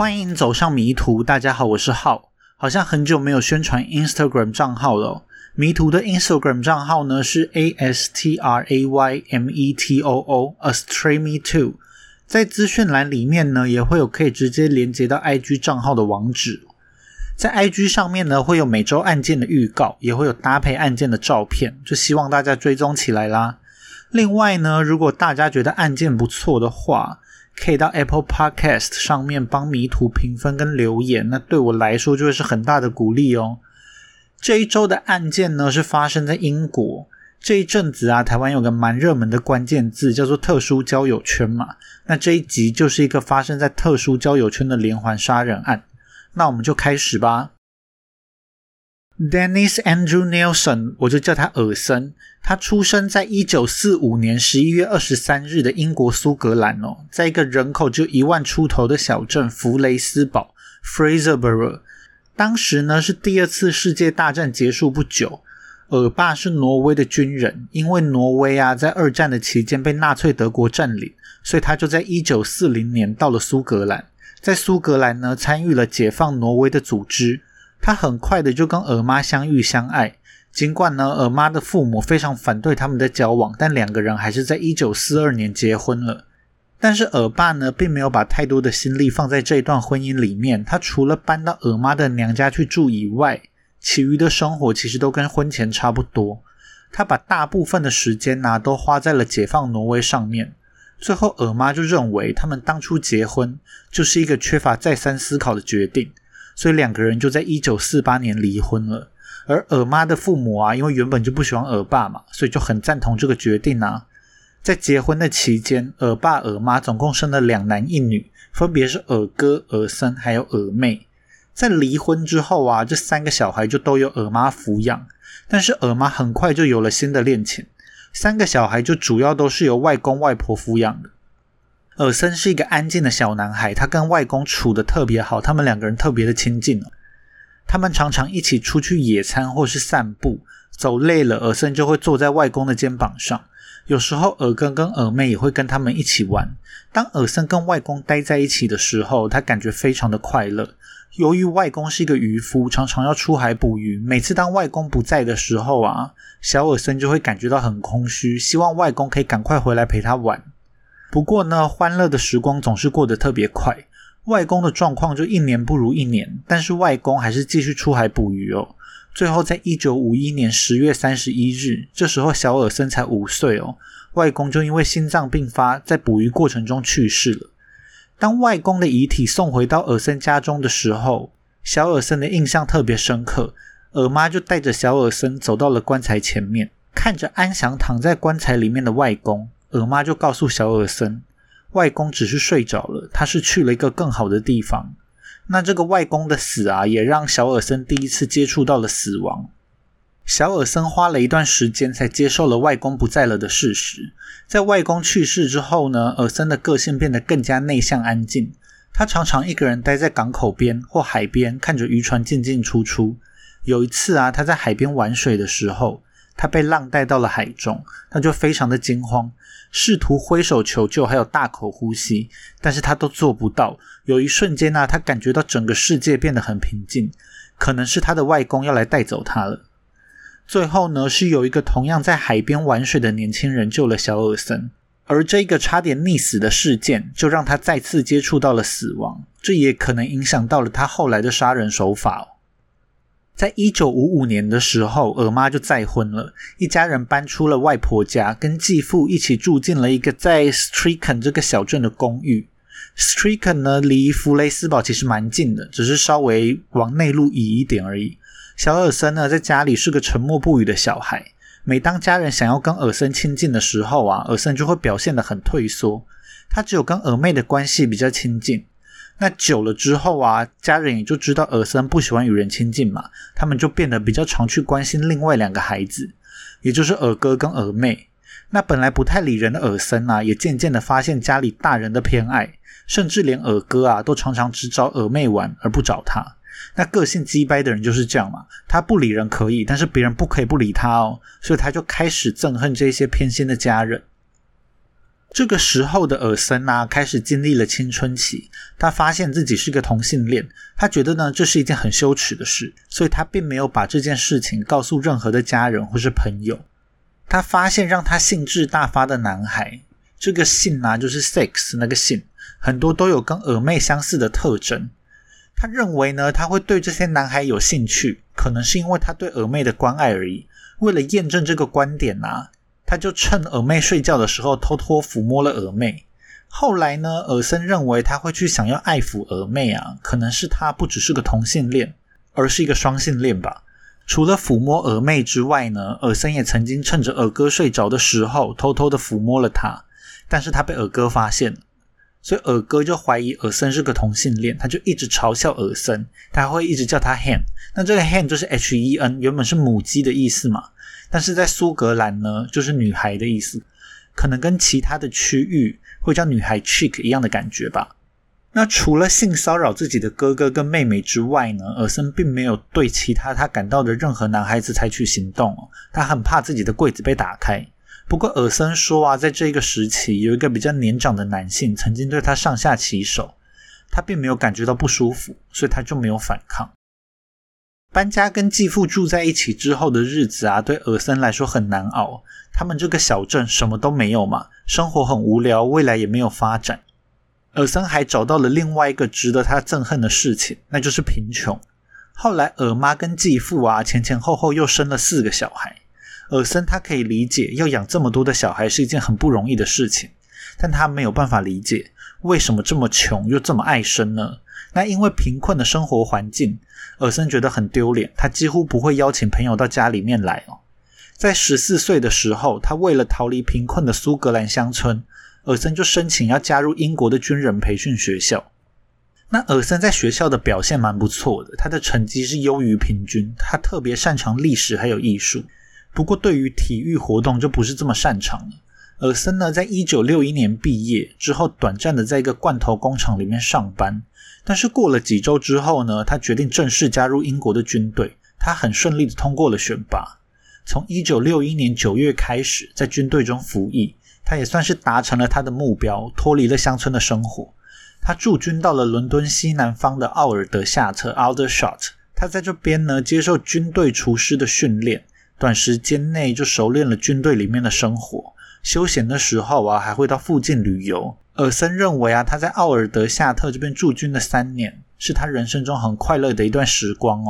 欢迎走上迷途，大家好，我是浩。好像很久没有宣传 Instagram 账号了哦。迷途的 Instagram 账号呢是 ASTRAYMETOO ASTRAYME2。在资讯栏里面呢也会有可以直接连接到 IG 账号的网址。在 IG 上面呢会有每周案件的预告，也会有搭配案件的照片，就希望大家追踪起来啦。另外呢，如果大家觉得案件不错的话，可以到 Apple Podcast 上面帮迷途评分跟留言，那对我来说就会是很大的鼓励哦。这一周的案件呢是发生在英国。这一阵子啊，台湾有个蛮热门的关键字叫做特殊交友圈嘛，那这一集就是一个发生在特殊交友圈的连环杀人案。那我们就开始吧。Dennis Andrew Nilsen， 我就叫他尔森，他出生在1945年11月23日的英国苏格兰哦，在一个人口只有1万出头的小镇弗雷斯堡 Fraserburgh。 当时呢是第二次世界大战结束不久，尔爸是挪威的军人，因为挪威啊在二战的期间被纳粹德国占领，所以他就在1940年到了苏格兰。在苏格兰呢参与了解放挪威的组织，他很快的就跟尔妈相遇相爱，尽管呢尔妈的父母非常反对他们的交往，但两个人还是在1942年结婚了。但是尔爸呢并没有把太多的心力放在这一段婚姻里面，他除了搬到尔妈的娘家去住以外，其余的生活其实都跟婚前差不多。他把大部分的时间啊都花在了解放挪威上面。最后尔妈就认为他们当初结婚就是一个缺乏再三思考的决定，所以两个人就在1948年离婚了。而尔妈的父母啊因为原本就不喜欢尔爸嘛，所以就很赞同这个决定啊。在结婚的期间，尔爸尔妈总共生了2男1女，分别是尔哥、尔森还有尔妹。在离婚之后啊，这3个小孩就都由尔妈抚养，但是尔妈很快就有了新的恋情，3个小孩就主要都是由外公外婆抚养的。尔森是一个安静的小男孩，他跟外公处得特别好，他们两个人特别的亲近哦。他们常常一起出去野餐或是散步，走累了尔森就会坐在外公的肩膀上。有时候尔哥跟尔妹也会跟他们一起玩。当尔森跟外公待在一起的时候，他感觉非常的快乐。由于外公是一个渔夫，常常要出海捕鱼，每次当外公不在的时候啊，小尔森就会感觉到很空虚，希望外公可以赶快回来陪他玩。不过呢，欢乐的时光总是过得特别快，外公的状况就一年不如一年，但是外公还是继续出海捕鱼哦。最后在1951年10月31日，这时候小尔森才5岁哦，外公就因为心脏病发，在捕鱼过程中去世了。当外公的遗体送回到尔森家中的时候，小尔森的印象特别深刻，尔妈就带着小尔森走到了棺材前面，看着安详躺在棺材里面的外公，尔妈就告诉小尔森，外公只是睡着了，他是去了一个更好的地方。那这个外公的死啊，也让小尔森第一次接触到了死亡。小尔森花了一段时间才接受了外公不在了的事实。在外公去世之后呢，尔森的个性变得更加内向安静，他常常一个人待在港口边或海边，看着渔船进进出出。有一次啊，他在海边玩水的时候，他被浪带到了海中，他就非常的惊慌，试图挥手求救还有大口呼吸，但是他都做不到。有一瞬间啊，他感觉到整个世界变得很平静，可能是他的外公要来带走他了。最后呢，是有一个同样在海边玩水的年轻人救了小尔森，而这个差点溺死的事件就让他再次接触到了死亡，这也可能影响到了他后来的杀人手法哦。在1955年的时候，尔妈就再婚了，一家人搬出了外婆家，跟继父一起住进了一个在 Strichen 这个小镇的公寓。Strichen 呢离弗雷斯堡其实蛮近的，只是稍微往内陆移一点而已。小尔森呢在家里是个沉默不语的小孩，每当家人想要跟尔森亲近的时候啊，尔森就会表现得很退缩，他只有跟尔妹的关系比较亲近。那久了之后啊，家人也就知道尔森不喜欢与人亲近嘛，他们就变得比较常去关心另外2个孩子，也就是尔哥跟尔妹。那本来不太理人的尔森啊，也渐渐的发现家里大人的偏爱，甚至连尔哥啊都常常只找尔妹玩而不找他。那个性鸡掰的人就是这样嘛，他不理人可以，但是别人不可以不理他哦，所以他就开始憎恨这些偏心的家人。这个时候的尔森啊，开始经历了青春期，他发现自己是个同性恋，他觉得呢这是一件很羞耻的事，所以他并没有把这件事情告诉任何的家人或是朋友。他发现让他兴致大发的男孩，这个性啊就是 sex 那个性，很多都有跟尔妹相似的特征。他认为呢他会对这些男孩有兴趣，可能是因为他对尔妹的关爱而已。为了验证这个观点啊，他就趁尔妹睡觉的时候偷偷抚摸了尔妹。后来呢，尔森认为他会去想要爱抚尔妹啊，可能是他不只是个同性恋，而是一个双性恋吧。除了抚摸尔妹之外呢，尔森也曾经趁着尔哥睡着的时候偷偷的抚摸了他，但是他被尔哥发现了，所以尔哥就怀疑尔森是个同性恋，他就一直嘲笑尔森，他会一直叫他 hen。 那这个 hen 就是 hen， 原本是母鸡的意思嘛，但是在苏格兰呢就是女孩的意思，可能跟其他的区域会叫女孩 chick 一样的感觉吧。那除了性骚扰自己的哥哥跟妹妹之外呢，尔森并没有对其他他感到的任何男孩子采取行动，他很怕自己的柜子被打开。不过尔森说啊，在这个时期有一个比较年长的男性曾经对他上下其手，他并没有感觉到不舒服，所以他就没有反抗。搬家跟继父住在一起之后的日子啊，对尔森来说很难熬。他们这个小镇什么都没有嘛，生活很无聊，未来也没有发展。尔森还找到了另外一个值得他憎恨的事情，那就是贫穷。后来尔妈跟继父啊，前前后后又生了4个小孩。尔森他可以理解要养这么多的小孩是一件很不容易的事情，但他没有办法理解为什么这么穷又这么爱生呢？那因为贫困的生活环境，尔森觉得很丢脸，他几乎不会邀请朋友到家里面来。在14岁的时候，他为了逃离贫困的苏格兰乡村，尔森就申请要加入英国的军人培训学校。那尔森在学校的表现蛮不错的，他的成绩是优于平均，他特别擅长历史还有艺术，不过对于体育活动就不是这么擅长了。尔森呢，在1961年毕业之后，短暂的在一个罐头工厂里面上班，但是过了几周之后呢，他决定正式加入英国的军队，他很顺利的通过了选拔。从1961年9月开始在军队中服役，他也算是达成了他的目标，脱离了乡村的生活。他驻军到了伦敦西南方的奥尔德下特 Aldershot， 他在这边呢接受军队厨师的训练，短时间内就熟练了军队里面的生活。休闲的时候啊，还会到附近旅游。尔森认为啊，他在奥尔德夏特这边驻军的3年是他人生中很快乐的一段时光。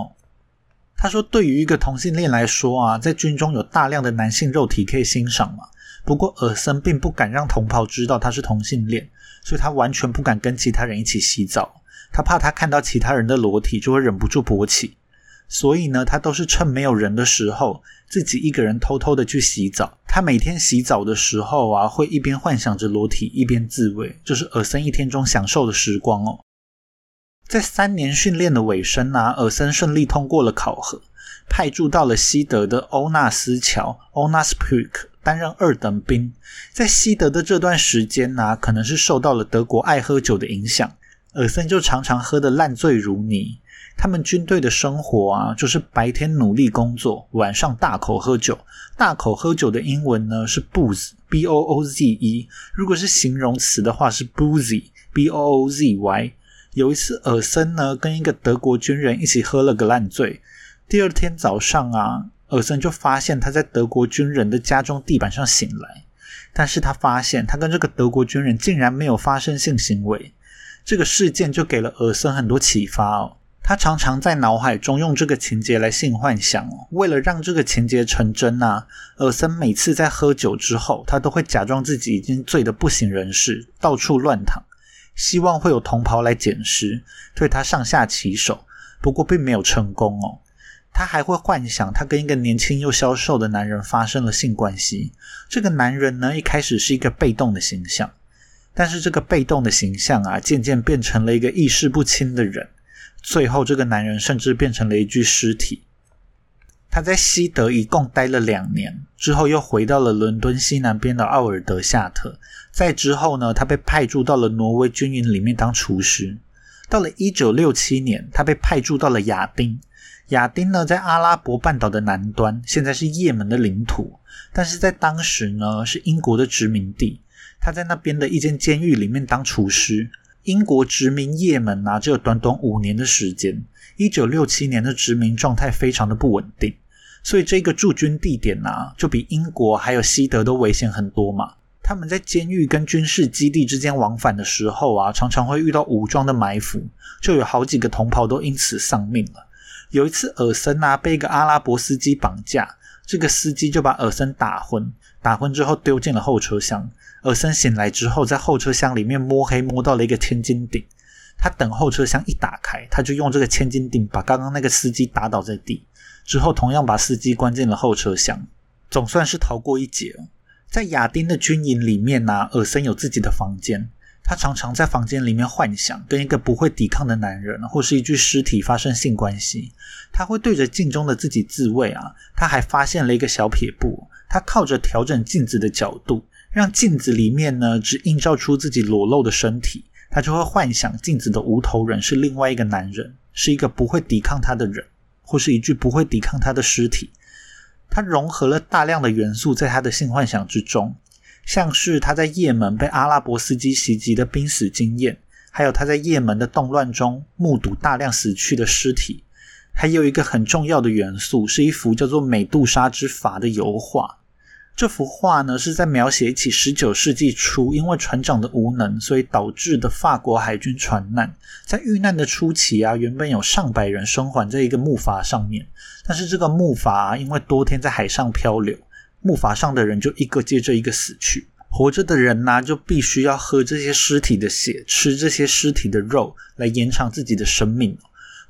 他说对于一个同性恋来说啊，在军中有大量的男性肉体可以欣赏嘛，不过尔森并不敢让同袍知道他是同性恋，所以他完全不敢跟其他人一起洗澡，他怕他看到其他人的裸体就会忍不住勃起。所以呢，他都是趁没有人的时候自己一个人偷偷的去洗澡。他每天洗澡的时候啊，会一边幻想着裸体一边自慰，就是尔森一天中享受的时光。在3年训练的尾声啊，尔森顺利通过了考核，派驻到了西德的欧纳斯桥 Onaspuik 担任2等兵。在西德的这段时间啊，可能是受到了德国爱喝酒的影响，尔森就常常喝得烂醉如泥。他们军队的生活啊，就是白天努力工作，晚上大口喝酒。大口喝酒的英文呢是 booze b-o-o-z-e， 如果是形容词的话是 boozy b-o-o-z-y。 有一次尔森呢跟一个德国军人一起喝了个烂醉，第2天早上啊，尔森就发现他在德国军人的家中地板上醒来，但是他发现他跟这个德国军人竟然没有发生性行为。这个事件就给了尔森很多启发。他常常在脑海中用这个情节来性幻想。为了让这个情节成真啊，尔森每次在喝酒之后，他都会假装自己已经醉得不省人事，到处乱躺，希望会有同袍来捡尸，对他上下其手，不过并没有成功。他还会幻想他跟一个年轻又消瘦的男人发生了性关系。这个男人呢，一开始是一个被动的形象，但是这个被动的形象啊，渐渐变成了一个意识不清的人，最后这个男人甚至变成了一具尸体。他在西德一共待了2年，之后又回到了伦敦西南边的奥尔德夏特。再之后呢，他被派驻到了挪威军营里面当厨师。到了1967年，他被派驻到了亚丁。亚丁呢，在阿拉伯半岛的南端，现在是也门的领土，但是在当时呢，是英国的殖民地。他在那边的一间监狱里面当厨师。英国殖民也门啊，只有短短5年的时间。1967年的殖民状态非常的不稳定，所以这个驻军地点啊，就比英国还有西德都危险很多嘛。他们在监狱跟军事基地之间往返的时候啊，常常会遇到武装的埋伏，就有好几个同袍都因此丧命了。有一次尔森啊被一个阿拉伯司机绑架，这个司机就把尔森打昏之后丢进了后车厢。尔森醒来之后，在后车厢里面摸黑摸到了一个千斤顶，他等后车厢一打开，他就用这个千斤顶把刚刚那个司机打倒在地，之后同样把司机关进了后车厢，总算是逃过一劫。在亚丁的军营里面啊，尔森有自己的房间，他常常在房间里面幻想跟一个不会抵抗的男人或是一具尸体发生性关系。他会对着镜中的自己自慰啊，他还发现了一个小撇步，他靠着调整镜子的角度，让镜子里面呢只映照出自己裸露的身体，他就会幻想镜子的无头人是另外一个男人，是一个不会抵抗他的人，或是一具不会抵抗他的尸体。他融合了大量的元素在他的性幻想之中，像是他在也门被阿拉伯司机袭击的濒死经验，还有他在也门的动乱中目睹大量死去的尸体，还有一个很重要的元素是一幅叫做《美杜莎之筏》的油画。这幅画呢是在描写一起19世纪初因为船长的无能所以导致的法国海军船难。在遇难的初期啊，原本有上百人生还在一个木筏上面，但是这个木筏啊，因为多天在海上漂流，木筏上的人就一个接着一个死去，活着的人啊就必须要喝这些尸体的血，吃这些尸体的肉来延长自己的生命。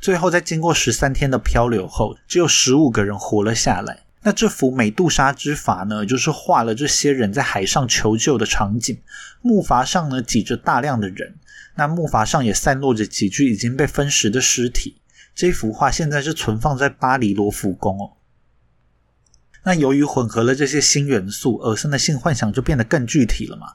最后在经过13天的漂流后，只有15个人活了下来。那这幅美杜莎之筏呢，就是画了这些人在海上求救的场景。木筏上呢挤着大量的人，那木筏上也散落着几具已经被分食的尸体。这幅画现在是存放在巴黎罗浮宫哦。那由于混合了这些新元素，尔森的性幻想就变得更具体了嘛。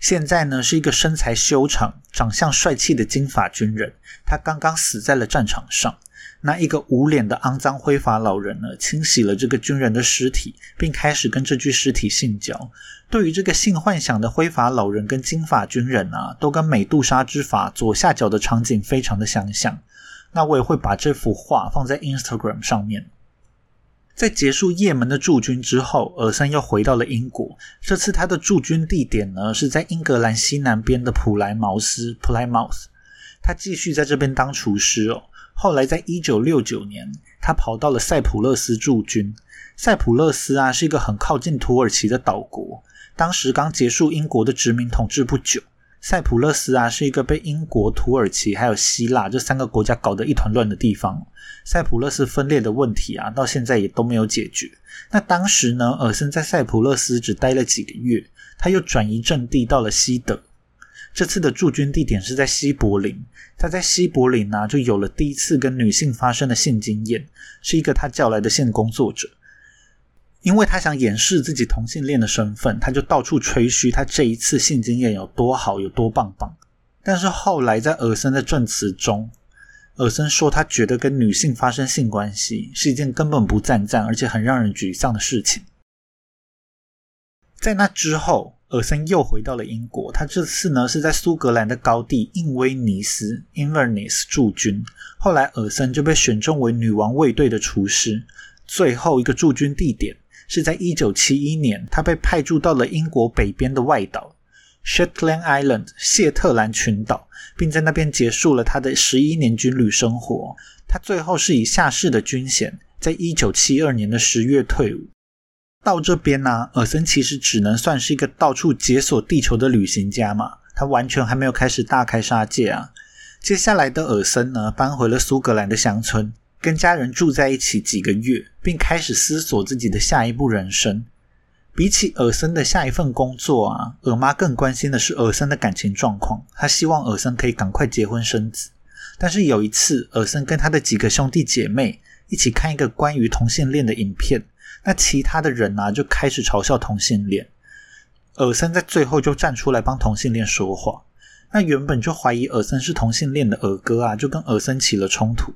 现在呢是一个身材修长、长相帅气的金发军人，他刚刚死在了战场上。那一个无脸的肮脏灰发老人呢，清洗了这个军人的尸体，并开始跟这具尸体性交。对于这个性幻想的灰发老人跟金发军人啊，都跟美杜莎之筏左下角的场景非常的相像。那我也会把这幅画放在 Instagram 上面。在结束也门的驻军之后，尔森又回到了英国。这次他的驻军地点呢，是在英格兰西南边的普莱茅斯。他继续在这边当厨师哦。后来在1969年，他跑到了塞浦勒斯驻军。塞浦勒斯啊，是一个很靠近土耳其的岛国，当时刚结束英国的殖民统治不久。塞浦勒斯啊，是一个被英国、土耳其还有希腊这3个国家搞得一团乱的地方。塞浦勒斯分裂的问题啊，到现在也都没有解决。那当时呢，尔森在塞浦勒斯只待了几个月，他又转移阵地到了西德。这次的驻军地点是在西柏林，他在西柏林啊，就有了第一次跟女性发生的性经验，是一个他叫来的性工作者。因为他想掩饰自己同性恋的身份，他就到处吹嘘他这一次性经验有多好有多棒棒。但是后来在尔森的证词中，尔森说他觉得跟女性发生性关系是一件根本不赞赞而且很让人沮丧的事情。在那之后，尔森又回到了英国，他这次呢是在苏格兰的高地印威尼斯 Inverness 驻军。后来尔森就被选中为女王卫队的厨师。最后一个驻军地点是在1971年，他被派驻到了英国北边的外岛 Shetland Island 谢特兰群岛，并在那边结束了他的11年军旅生活。他最后是以下士的军衔在1972年的10月退伍。到这边呢，尔森其实只能算是一个到处解锁地球的旅行家嘛，他完全还没有开始大开杀戒啊。接下来的尔森呢，搬回了苏格兰的乡村，跟家人住在一起几个月，并开始思索自己的下一步人生。比起尔森的下一份工作啊，尔妈更关心的是尔森的感情状况，她希望尔森可以赶快结婚生子。但是有一次，尔森跟他的几个兄弟姐妹一起看一个关于同性恋的影片，那其他的人啊就开始嘲笑同性恋，尔森在最后就站出来帮同性恋说话。那原本就怀疑尔森是同性恋的尔哥啊，就跟尔森起了冲突。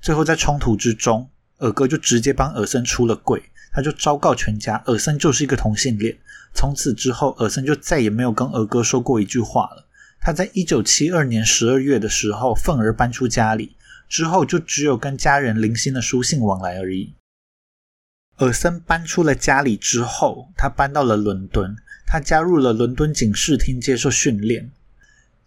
最后在冲突之中，尔哥就直接帮尔森出了柜，他就昭告全家尔森就是一个同性恋。从此之后，尔森就再也没有跟儿歌说过一句话了。他在1972年12月的时候愤而搬出家里，之后就只有跟家人零星的书信往来而已。尔森搬出了家里之后，他搬到了伦敦，他加入了伦敦警视厅接受训练。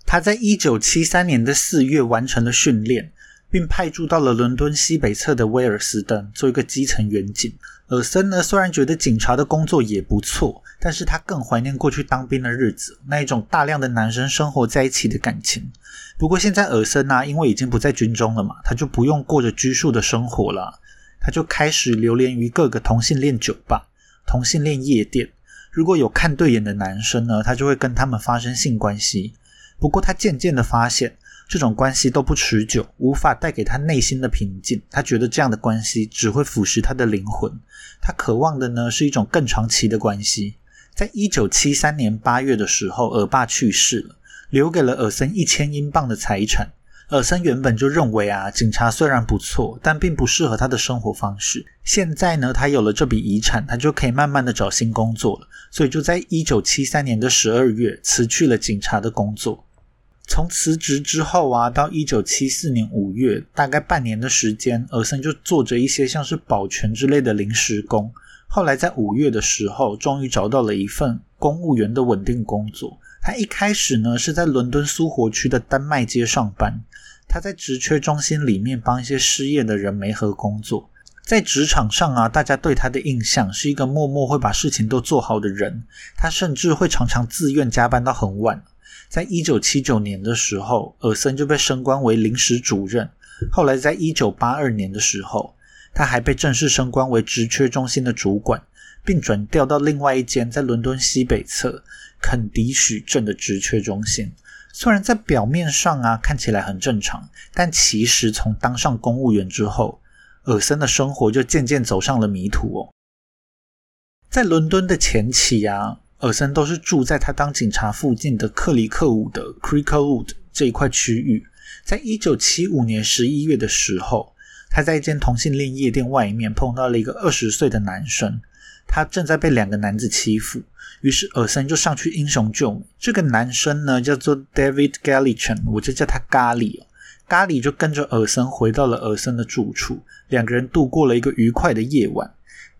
他在1973年的4月完成了训练，并派驻到了伦敦西北侧的威尔斯登做一个基层员警。尔森呢，虽然觉得警察的工作也不错，但是他更怀念过去当兵的日子，那一种大量的男生生活在一起的感情。不过现在尔森啊，因为已经不在军中了嘛，他就不用过着拘束的生活了，他就开始流连于各个同性恋酒吧、同性恋夜店。如果有看对眼的男生呢，他就会跟他们发生性关系。不过他渐渐的发现，这种关系都不持久，无法带给他内心的平静。他觉得这样的关系只会腐蚀他的灵魂，他渴望的呢是一种更长期的关系。在1973年8月的时候，尔爸去世了，留给了尔森1000英镑的财产。尔森原本就认为啊，警察虽然不错，但并不适合他的生活方式。现在呢，他有了这笔遗产，他就可以慢慢的找新工作了，所以就在1973年的12月辞去了警察的工作。从辞职之后啊，到1974年5月，大概半年的时间，尔森就做着一些像是保全之类的临时工。后来在5月的时候，终于找到了一份公务员的稳定工作。他一开始呢，是在伦敦苏活区的丹麦街上班。他在职缺中心里面帮一些失业的人媒合工作。在职场上啊，大家对他的印象是一个默默会把事情都做好的人。他甚至会常常自愿加班到很晚。在1979年的时候，尔森就被升官为临时主任。后来在1982年的时候，他还被正式升官为职缺中心的主管，并转调到另外一间在伦敦西北侧肯迪许镇的职缺中心。虽然在表面上啊看起来很正常，但其实从当上公务员之后，尔森的生活就渐渐走上了迷途哦。在伦敦的前期啊，尔森都是住在他当警察附近的克里克伍的 Crickwood 这一块区域。在1975年11月的时候，他在一间同性恋夜店外面碰到了一个20岁的男生，他正在被两个男子欺负，于是尔森就上去英雄救美。这个男生呢叫做 David Galichan， 我就叫他咖喱。咖喱就跟着尔森回到了尔森的住处，两个人度过了一个愉快的夜晚。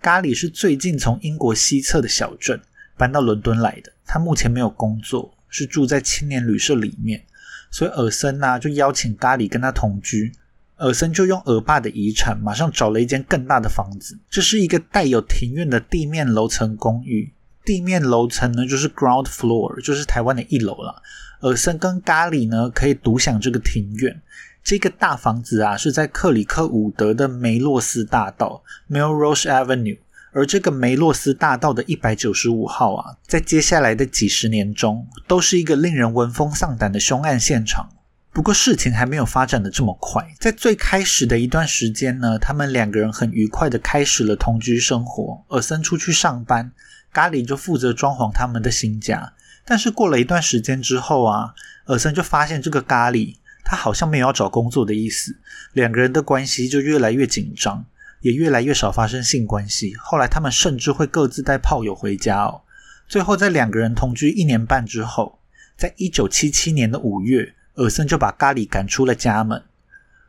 咖喱是最近从英国西侧的小镇搬到伦敦来的，他目前没有工作，是住在青年旅社里面，所以尔森啊就邀请咖喱跟他同居。尔森就用尔爸的遗产马上找了一间更大的房子，这是一个带有庭院的地面楼层公寓。地面楼层呢就是 ground floor， 就是台湾的一楼啦。尔森跟咖喱呢可以独享这个庭院。这个大房子啊是在克里克伍德的梅洛斯大道 Melrose Avenue，而这个梅洛斯大道的195号啊，在接下来的几十年中都是一个令人闻风丧胆的凶案现场。不过事情还没有发展的这么快，在最开始的一段时间呢，他们两个人很愉快的开始了同居生活。尔森出去上班，咖喱就负责装潢他们的新家。但是过了一段时间之后啊，尔森就发现这个咖喱他好像没有要找工作的意思，两个人的关系就越来越紧张，也越来越少发生性关系。后来他们甚至会各自带炮友回家哦。最后在两个人同居1年半之后，在1977年的5月，尔森就把咖喱赶出了家门。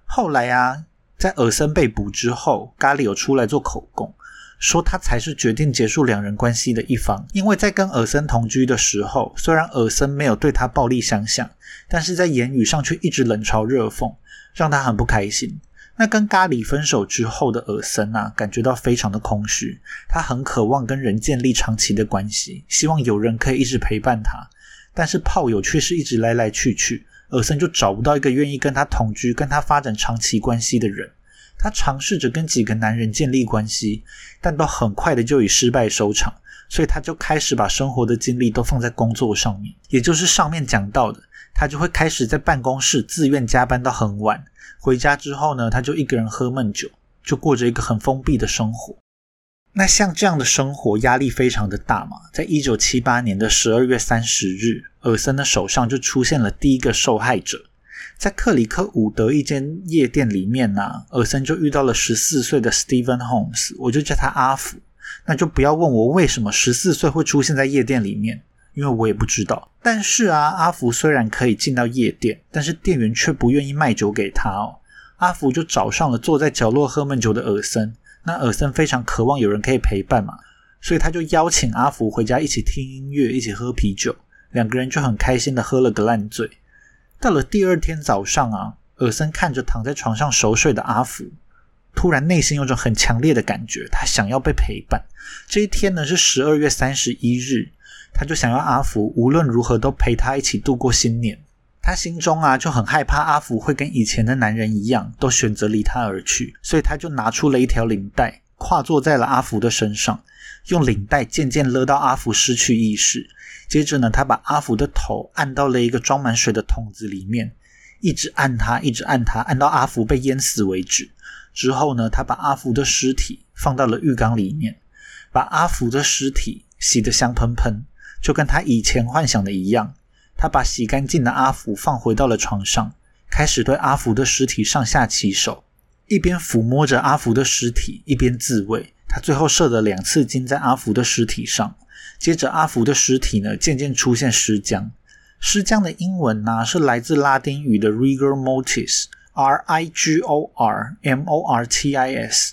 后来啊，在尔森被捕之后，咖喱有出来做口供，说他才是决定结束两人关系的一方。因为在跟尔森同居的时候，虽然尔森没有对他暴力相向，但是在言语上却一直冷嘲热讽，让他很不开心。那跟咖喱分手之后的尔森啊，感觉到非常的空虚，他很渴望跟人建立长期的关系，希望有人可以一直陪伴他，但是炮友却是一直来来去去，尔森就找不到一个愿意跟他同居、跟他发展长期关系的人。他尝试着跟几个男人建立关系，但都很快的就以失败收场，所以他就开始把生活的精力都放在工作上面，也就是上面讲到的，他就会开始在办公室自愿加班到很晚。回家之后呢，他就一个人喝闷酒，就过着一个很封闭的生活。那像这样的生活压力非常的大嘛，在1978年的12月30日，尔森的手上就出现了第一个受害者。在克里克伍德一间夜店里面啊，尔森就遇到了14岁的 Steven Holmes， 我就叫他阿福。那就不要问我为什么14岁会出现在夜店里面，因为我也不知道。但是啊，阿福虽然可以进到夜店，但是店员却不愿意卖酒给他哦。阿福就找上了坐在角落喝闷酒的尔森，那尔森非常渴望有人可以陪伴嘛，所以他就邀请阿福回家一起听音乐，一起喝啤酒，两个人就很开心的喝了个烂醉。到了第二天早上啊，尔森看着躺在床上熟睡的阿福，突然内心有种很强烈的感觉，他想要被陪伴。这一天呢是12月31日，他就想要阿福无论如何都陪他一起度过新年。他心中啊就很害怕阿福会跟以前的男人一样都选择离他而去，所以他就拿出了一条领带跨坐在了阿福的身上，用领带渐渐勒到阿福失去意识。接着呢，他把阿福的头按到了一个装满水的桶子里面，一直按他一直按他，按到阿福被淹死为止。之后呢，他把阿福的尸体放到了浴缸里面，把阿福的尸体洗得香喷喷，就跟他以前幻想的一样。他把洗干净的阿福放回到了床上，开始对阿福的尸体上下其手，一边抚摸着阿福的尸体一边自慰。他最后射了2次精在阿福的尸体上。接着阿福的尸体呢渐渐出现尸僵。尸僵的英文呢是来自拉丁语的 rigor mortis， rigor mortis。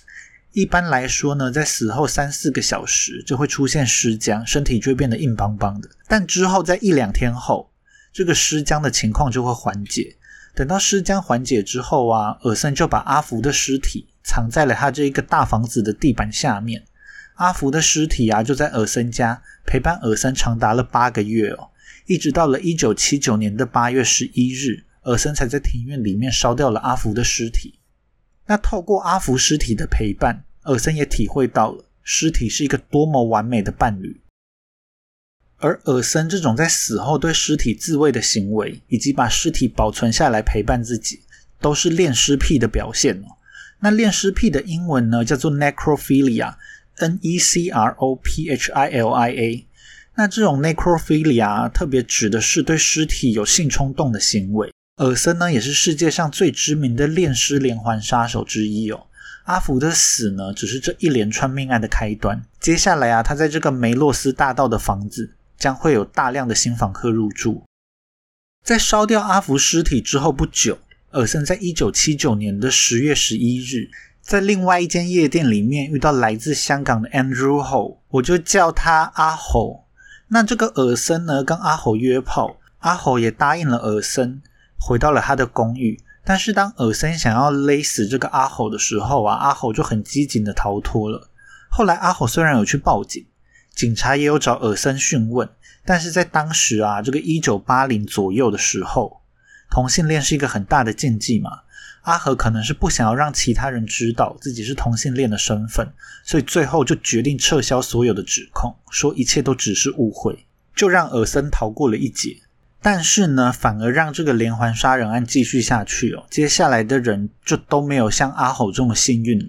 一般来说呢，在死后3-4个小时就会出现尸僵，身体就会变得硬邦邦的。但之后在1-2天后，这个尸僵的情况就会缓解。等到尸僵缓解之后啊，尔森就把阿福的尸体藏在了他这一个大房子的地板下面。阿福的尸体啊就在尔森家陪伴尔森长达了8个月哦，一直到了1979年的8月11日，尔森才在庭院里面烧掉了阿福的尸体。那透过阿福尸体的陪伴，尔森也体会到了尸体是一个多么完美的伴侣。而尔森这种在死后对尸体自慰的行为，以及把尸体保存下来陪伴自己，都是恋尸癖的表现哦。那恋尸癖的英文呢叫做 necrophilia， necrophilia。 那这种 necrophilia 特别指的是对尸体有性冲动的行为。尔森呢也是世界上最知名的恋尸连环杀手之一哦。阿福的死呢只是这一连串命案的开端，接下来啊他在这个梅洛斯大道的房子将会有大量的新访客入住。在烧掉阿福尸体之后不久，尔森在1979年的10月11日，在另外一间夜店里面遇到来自香港的 Andrew Ho， 我就叫他阿吼。那这个尔森呢跟阿吼约炮，阿吼也答应了尔森，回到了他的公寓。但是当尔森想要勒死这个阿吼的时候啊，阿吼就很机警的逃脱了。后来阿吼虽然有去报警，警察也有找尔森讯问，但是在当时啊，这个1980左右的时候，同性恋是一个很大的禁忌嘛，阿和可能是不想要让其他人知道自己是同性恋的身份，所以最后就决定撤销所有的指控，说一切都只是误会，就让尔森逃过了一劫。但是呢，反而让这个连环杀人案继续下去哦，接下来的人就都没有像阿吼这么幸运了。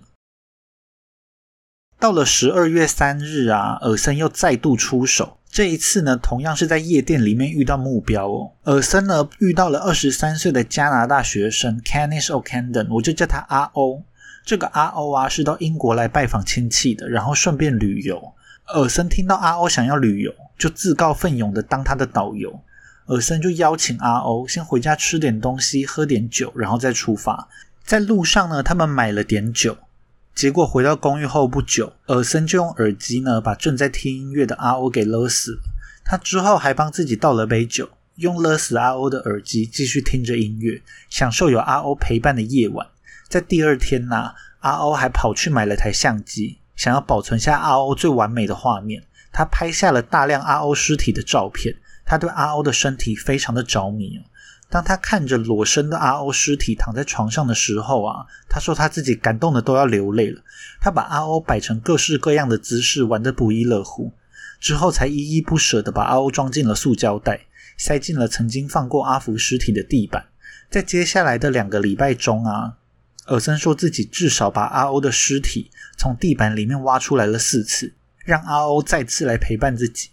到了12月3日啊，尔森又再度出手，这一次呢同样是在夜店里面遇到目标哦。尔森呢遇到了23岁的加拿大学生 Kenneth Ockenden， 我就叫他阿欧。这个阿欧啊是到英国来拜访亲戚的，然后顺便旅游。尔森听到阿欧想要旅游，就自告奋勇的当他的导游。尔森就邀请阿欧先回家吃点东西喝点酒，然后再出发。在路上呢他们买了点酒，结果回到公寓后不久，尔森就用耳机呢把正在听音乐的阿欧给勒死了。他之后还帮自己倒了杯酒，用勒死阿欧的耳机继续听着音乐，享受有阿欧陪伴的夜晚。在第二天啊，阿欧还跑去买了台相机，想要保存下阿欧最完美的画面。他拍下了大量阿欧尸体的照片，他对阿欧的身体非常的着迷。当他看着裸身的阿欧尸体躺在床上的时候啊，他说他自己感动的都要流泪了。他把阿欧摆成各式各样的姿势，玩得不亦乐乎，之后才依依不舍地把阿欧装进了塑胶袋，塞进了曾经放过阿福尸体的地板。在接下来的2个礼拜中啊，尔森说自己至少把阿欧的尸体从地板里面挖出来了4次，让阿欧再次来陪伴自己。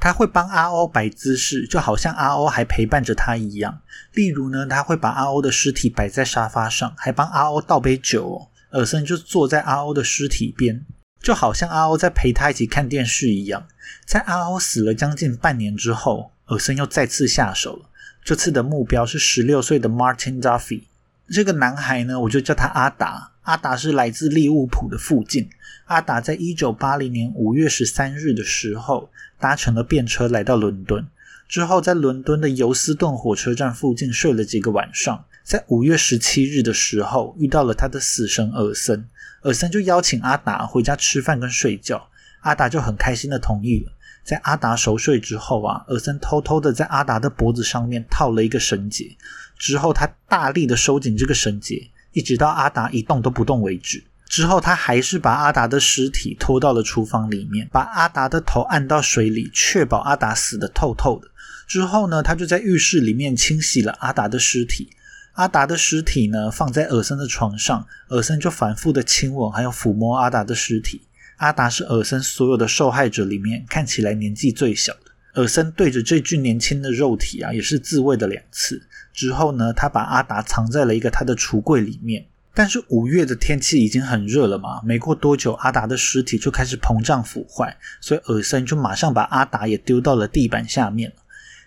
他会帮阿欧摆姿势，就好像阿欧还陪伴着他一样。例如呢，他会把阿欧的尸体摆在沙发上，还帮阿欧倒杯酒哦。尔森就坐在阿欧的尸体边，就好像阿欧在陪他一起看电视一样，在阿欧死了将近半年之后，尔森又再次下手了。这次的目标是16岁的 Martyn Duffey。 这个男孩呢，我就叫他阿达。阿达是来自利物浦的附近。阿达在1980年5月13日的时候搭乘了便车来到伦敦，之后在伦敦的尤斯顿火车站附近睡了几个晚上，在5月17日的时候遇到了他的死神尔森。尔森就邀请阿达回家吃饭跟睡觉，阿达就很开心的同意了。在阿达熟睡之后啊，尔森偷偷的在阿达的脖子上面套了一个绳结，之后他大力的收紧这个绳结，一直到阿达一动都不动为止。之后他还是把阿达的尸体拖到了厨房里面，把阿达的头按到水里，确保阿达死得透透的。之后呢，他就在浴室里面清洗了阿达的尸体。阿达的尸体呢放在尔森的床上，尔森就反复的亲吻还有抚摸阿达的尸体。阿达是尔森所有的受害者里面看起来年纪最小的。尔森对着这具年轻的肉体啊也是自慰了2次。之后呢，他把阿达藏在了一个他的橱柜里面。但是5月的天气已经很热了嘛，没过多久阿达的尸体就开始膨胀腐坏，所以尔森就马上把阿达也丢到了地板下面了。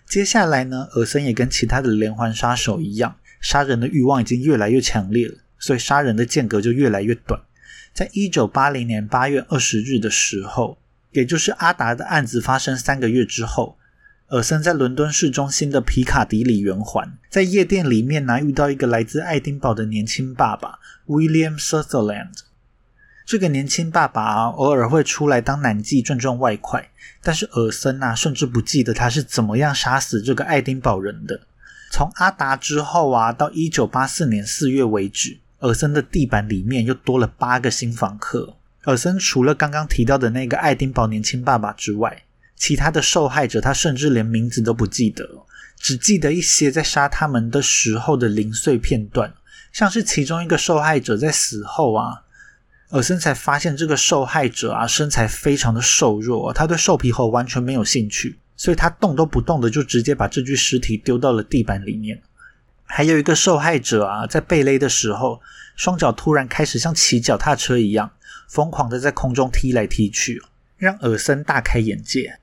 接下来呢，尔森也跟其他的连环杀手一样，杀人的欲望已经越来越强烈了，所以杀人的间隔就越来越短。在1980年8月20日的时候，也就是阿达的案子发生3个月之后，尔森在伦敦市中心的皮卡迪里圆环，在夜店里面呢遇到一个来自爱丁堡的年轻爸爸 William Sutherland。 这个年轻爸爸啊，偶尔会出来当男妓赚赚外快，但是尔森啊甚至不记得他是怎么样杀死这个爱丁堡人的。从阿达之后啊，到1984年4月为止，尔森的地板里面又多了8个新访客。尔森除了刚刚提到的那个爱丁堡年轻爸爸之外，其他的受害者他甚至连名字都不记得，只记得一些在杀他们的时候的零碎片段，像是其中一个受害者在死后啊，尔森才发现这个受害者啊身材非常的瘦弱，他对兽皮猴完全没有兴趣，所以他动都不动的就直接把这具尸体丢到了地板里面。还有一个受害者啊，在被勒的时候双脚突然开始像骑脚踏车一样疯狂的在空中踢来踢去，让尔森大开眼界。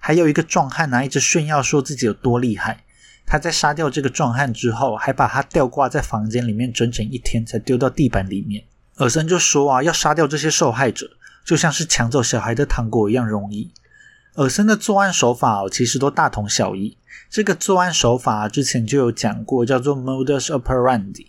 还有一个壮汉啊一直炫耀说自己有多厉害，他在杀掉这个壮汉之后还把他吊挂在房间里面整整1天才丢到地板里面。尔森就说啊，要杀掉这些受害者就像是抢走小孩的糖果一样容易。尔森的作案手法其实都大同小异，这个作案手法之前就有讲过，叫做 modus operandi，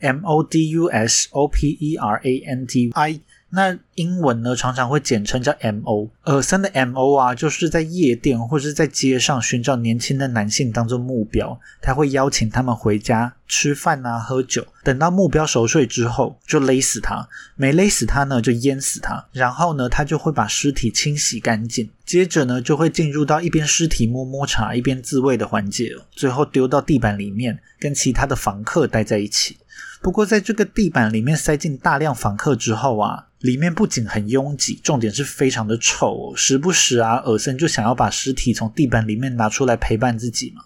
modus operandi， 那英文呢常常会简称叫 MO。 尔森的 MO 啊，就是在夜店或是在街上寻找年轻的男性当作目标，他会邀请他们回家吃饭啊喝酒，等到目标熟睡之后就勒死他，没勒死他呢就淹死他，然后呢他就会把尸体清洗干净，接着呢就会进入到一边尸体摸查一边自慰的环节，最后丢到地板里面跟其他的房客待在一起。不过在这个地板里面塞进大量访客之后啊，里面不仅很拥挤，重点是非常的臭，时不时啊尔森就想要把尸体从地板里面拿出来陪伴自己嘛。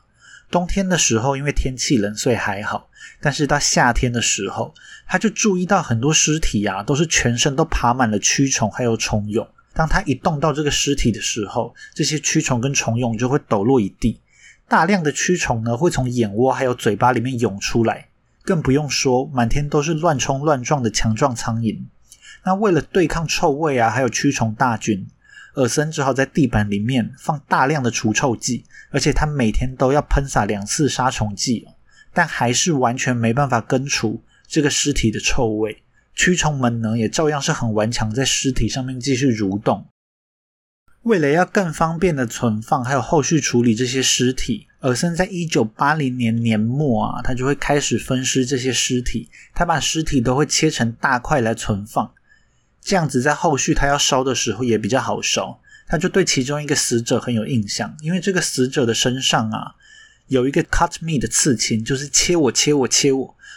冬天的时候因为天气冷所以还好，但是到夏天的时候他就注意到很多尸体啊都是全身都爬满了蛆虫还有虫蛹，当他一动到这个尸体的时候，这些蛆虫跟虫蛹就会抖落一地，大量的蛆虫呢会从眼窝还有嘴巴里面涌出来，更不用说满天都是乱冲乱撞的强壮苍蝇。那为了对抗臭味啊还有驱虫大军，尔森只好在地板里面放大量的除臭剂，而且他每天都要喷洒2次杀虫剂，但还是完全没办法根除这个尸体的臭味。驱虫们呢也照样是很顽强在尸体上面继续蠕动。为了要更方便的存放还有后续处理这些尸体，尔森在1980年年末啊他就会开始分尸这些尸体，他把尸体都会切成大块来存放，这样子在后续他要烧的时候也比较好烧。他就对其中一个死者很有印象，因为这个死者的身上啊有一个 cut me 的刺青，就是切我，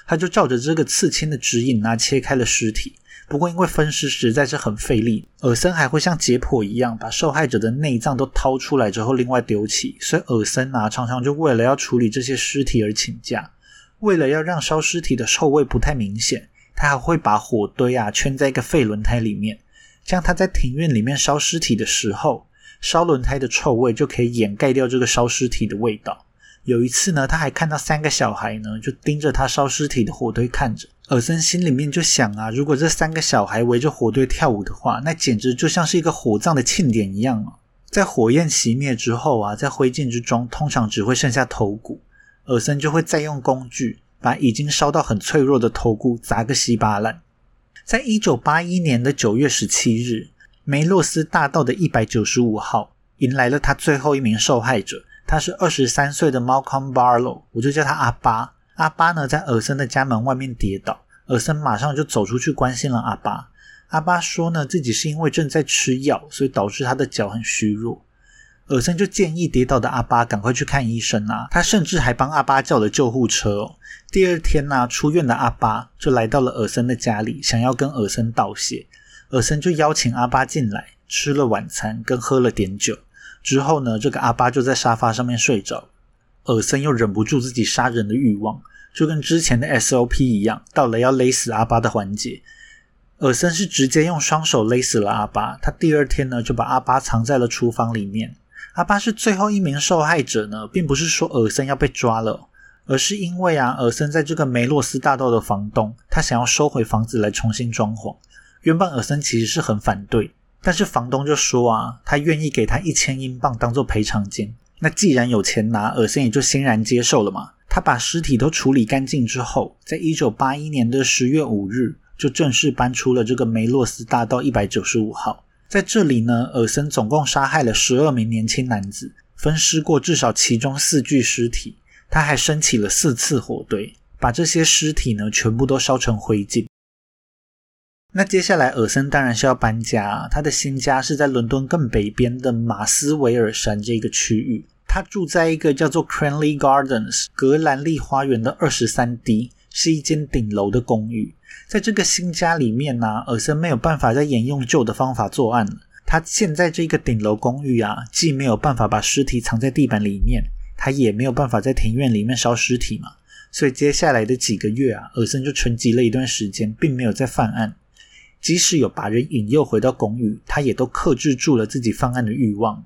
他就照着这个刺青的指引啊切开了尸体。不过因为分尸实在是很费力，尔森还会像解剖一样把受害者的内脏都掏出来之后另外丢弃，所以尔森啊常常就为了要处理这些尸体而请假。为了要让烧尸体的臭味不太明显，他还会把火堆啊圈在一个废轮胎里面，像他在庭院里面烧尸体的时候，烧轮胎的臭味就可以掩盖掉这个烧尸体的味道。有一次呢，他还看到3个小孩呢就盯着他烧尸体的火堆看着。尔森心里面就想啊，如果这3个小孩围着火堆跳舞的话，那简直就像是一个火葬的庆典一样啊。在火焰熄灭之后啊，在灰烬之中通常只会剩下头骨，尔森就会再用工具把已经烧到很脆弱的头骨砸个稀巴烂。在1981年的9月17日，梅洛斯大道的195号迎来了他最后一名受害者，他是23岁的 Malcolm Barlow， 我就叫他阿巴。阿巴呢在尔森的家门外面跌倒，尔森马上就走出去关心了阿巴。阿巴说呢，自己是因为正在吃药，所以导致他的脚很虚弱。尔森就建议跌倒的阿巴赶快去看医生啊，他甚至还帮阿巴叫了救护车哦。第二天啊，出院的阿巴就来到了尔森的家里，想要跟尔森道谢。尔森就邀请阿巴进来，吃了晚餐跟喝了点酒。之后呢，这个阿巴就在沙发上面睡着。尔森又忍不住自己杀人的欲望，就跟之前的 SOP 一样，到了要勒死阿巴的环节。尔森是直接用双手勒死了阿巴，他第二天呢就把阿巴藏在了厨房里面。阿巴是最后一名受害者呢，并不是说尔森要被抓了，而是因为啊，尔森在这个梅洛斯大道的房东，他想要收回房子来重新装潢。原本尔森其实是很反对，但是房东就说啊，他愿意给他1000英镑当做赔偿金。那既然有钱拿，尔森也就欣然接受了嘛。他把尸体都处理干净之后，在1981年的10月5日就正式搬出了这个梅洛斯大道195号。在这里呢，尔森总共杀害了12名年轻男子，分尸过至少其中4具尸体。他还升起了4次火堆，把这些尸体呢全部都烧成灰烬。那接下来尔森当然是要搬家啊，他的新家是在伦敦更北边的马斯维尔山这个区域。他住在一个叫做 Cranley Gardens 格兰利花园的 23D， 是一间顶楼的公寓。在这个新家里面啊，尔森没有办法再沿用旧的方法作案了。他现在这个顶楼公寓啊，既没有办法把尸体藏在地板里面，他也没有办法在庭院里面烧尸体嘛。所以接下来的几个月啊，尔森就沉寂了一段时间，并没有再犯案。即使有把人引诱回到公寓，他也都克制住了自己犯案的欲望。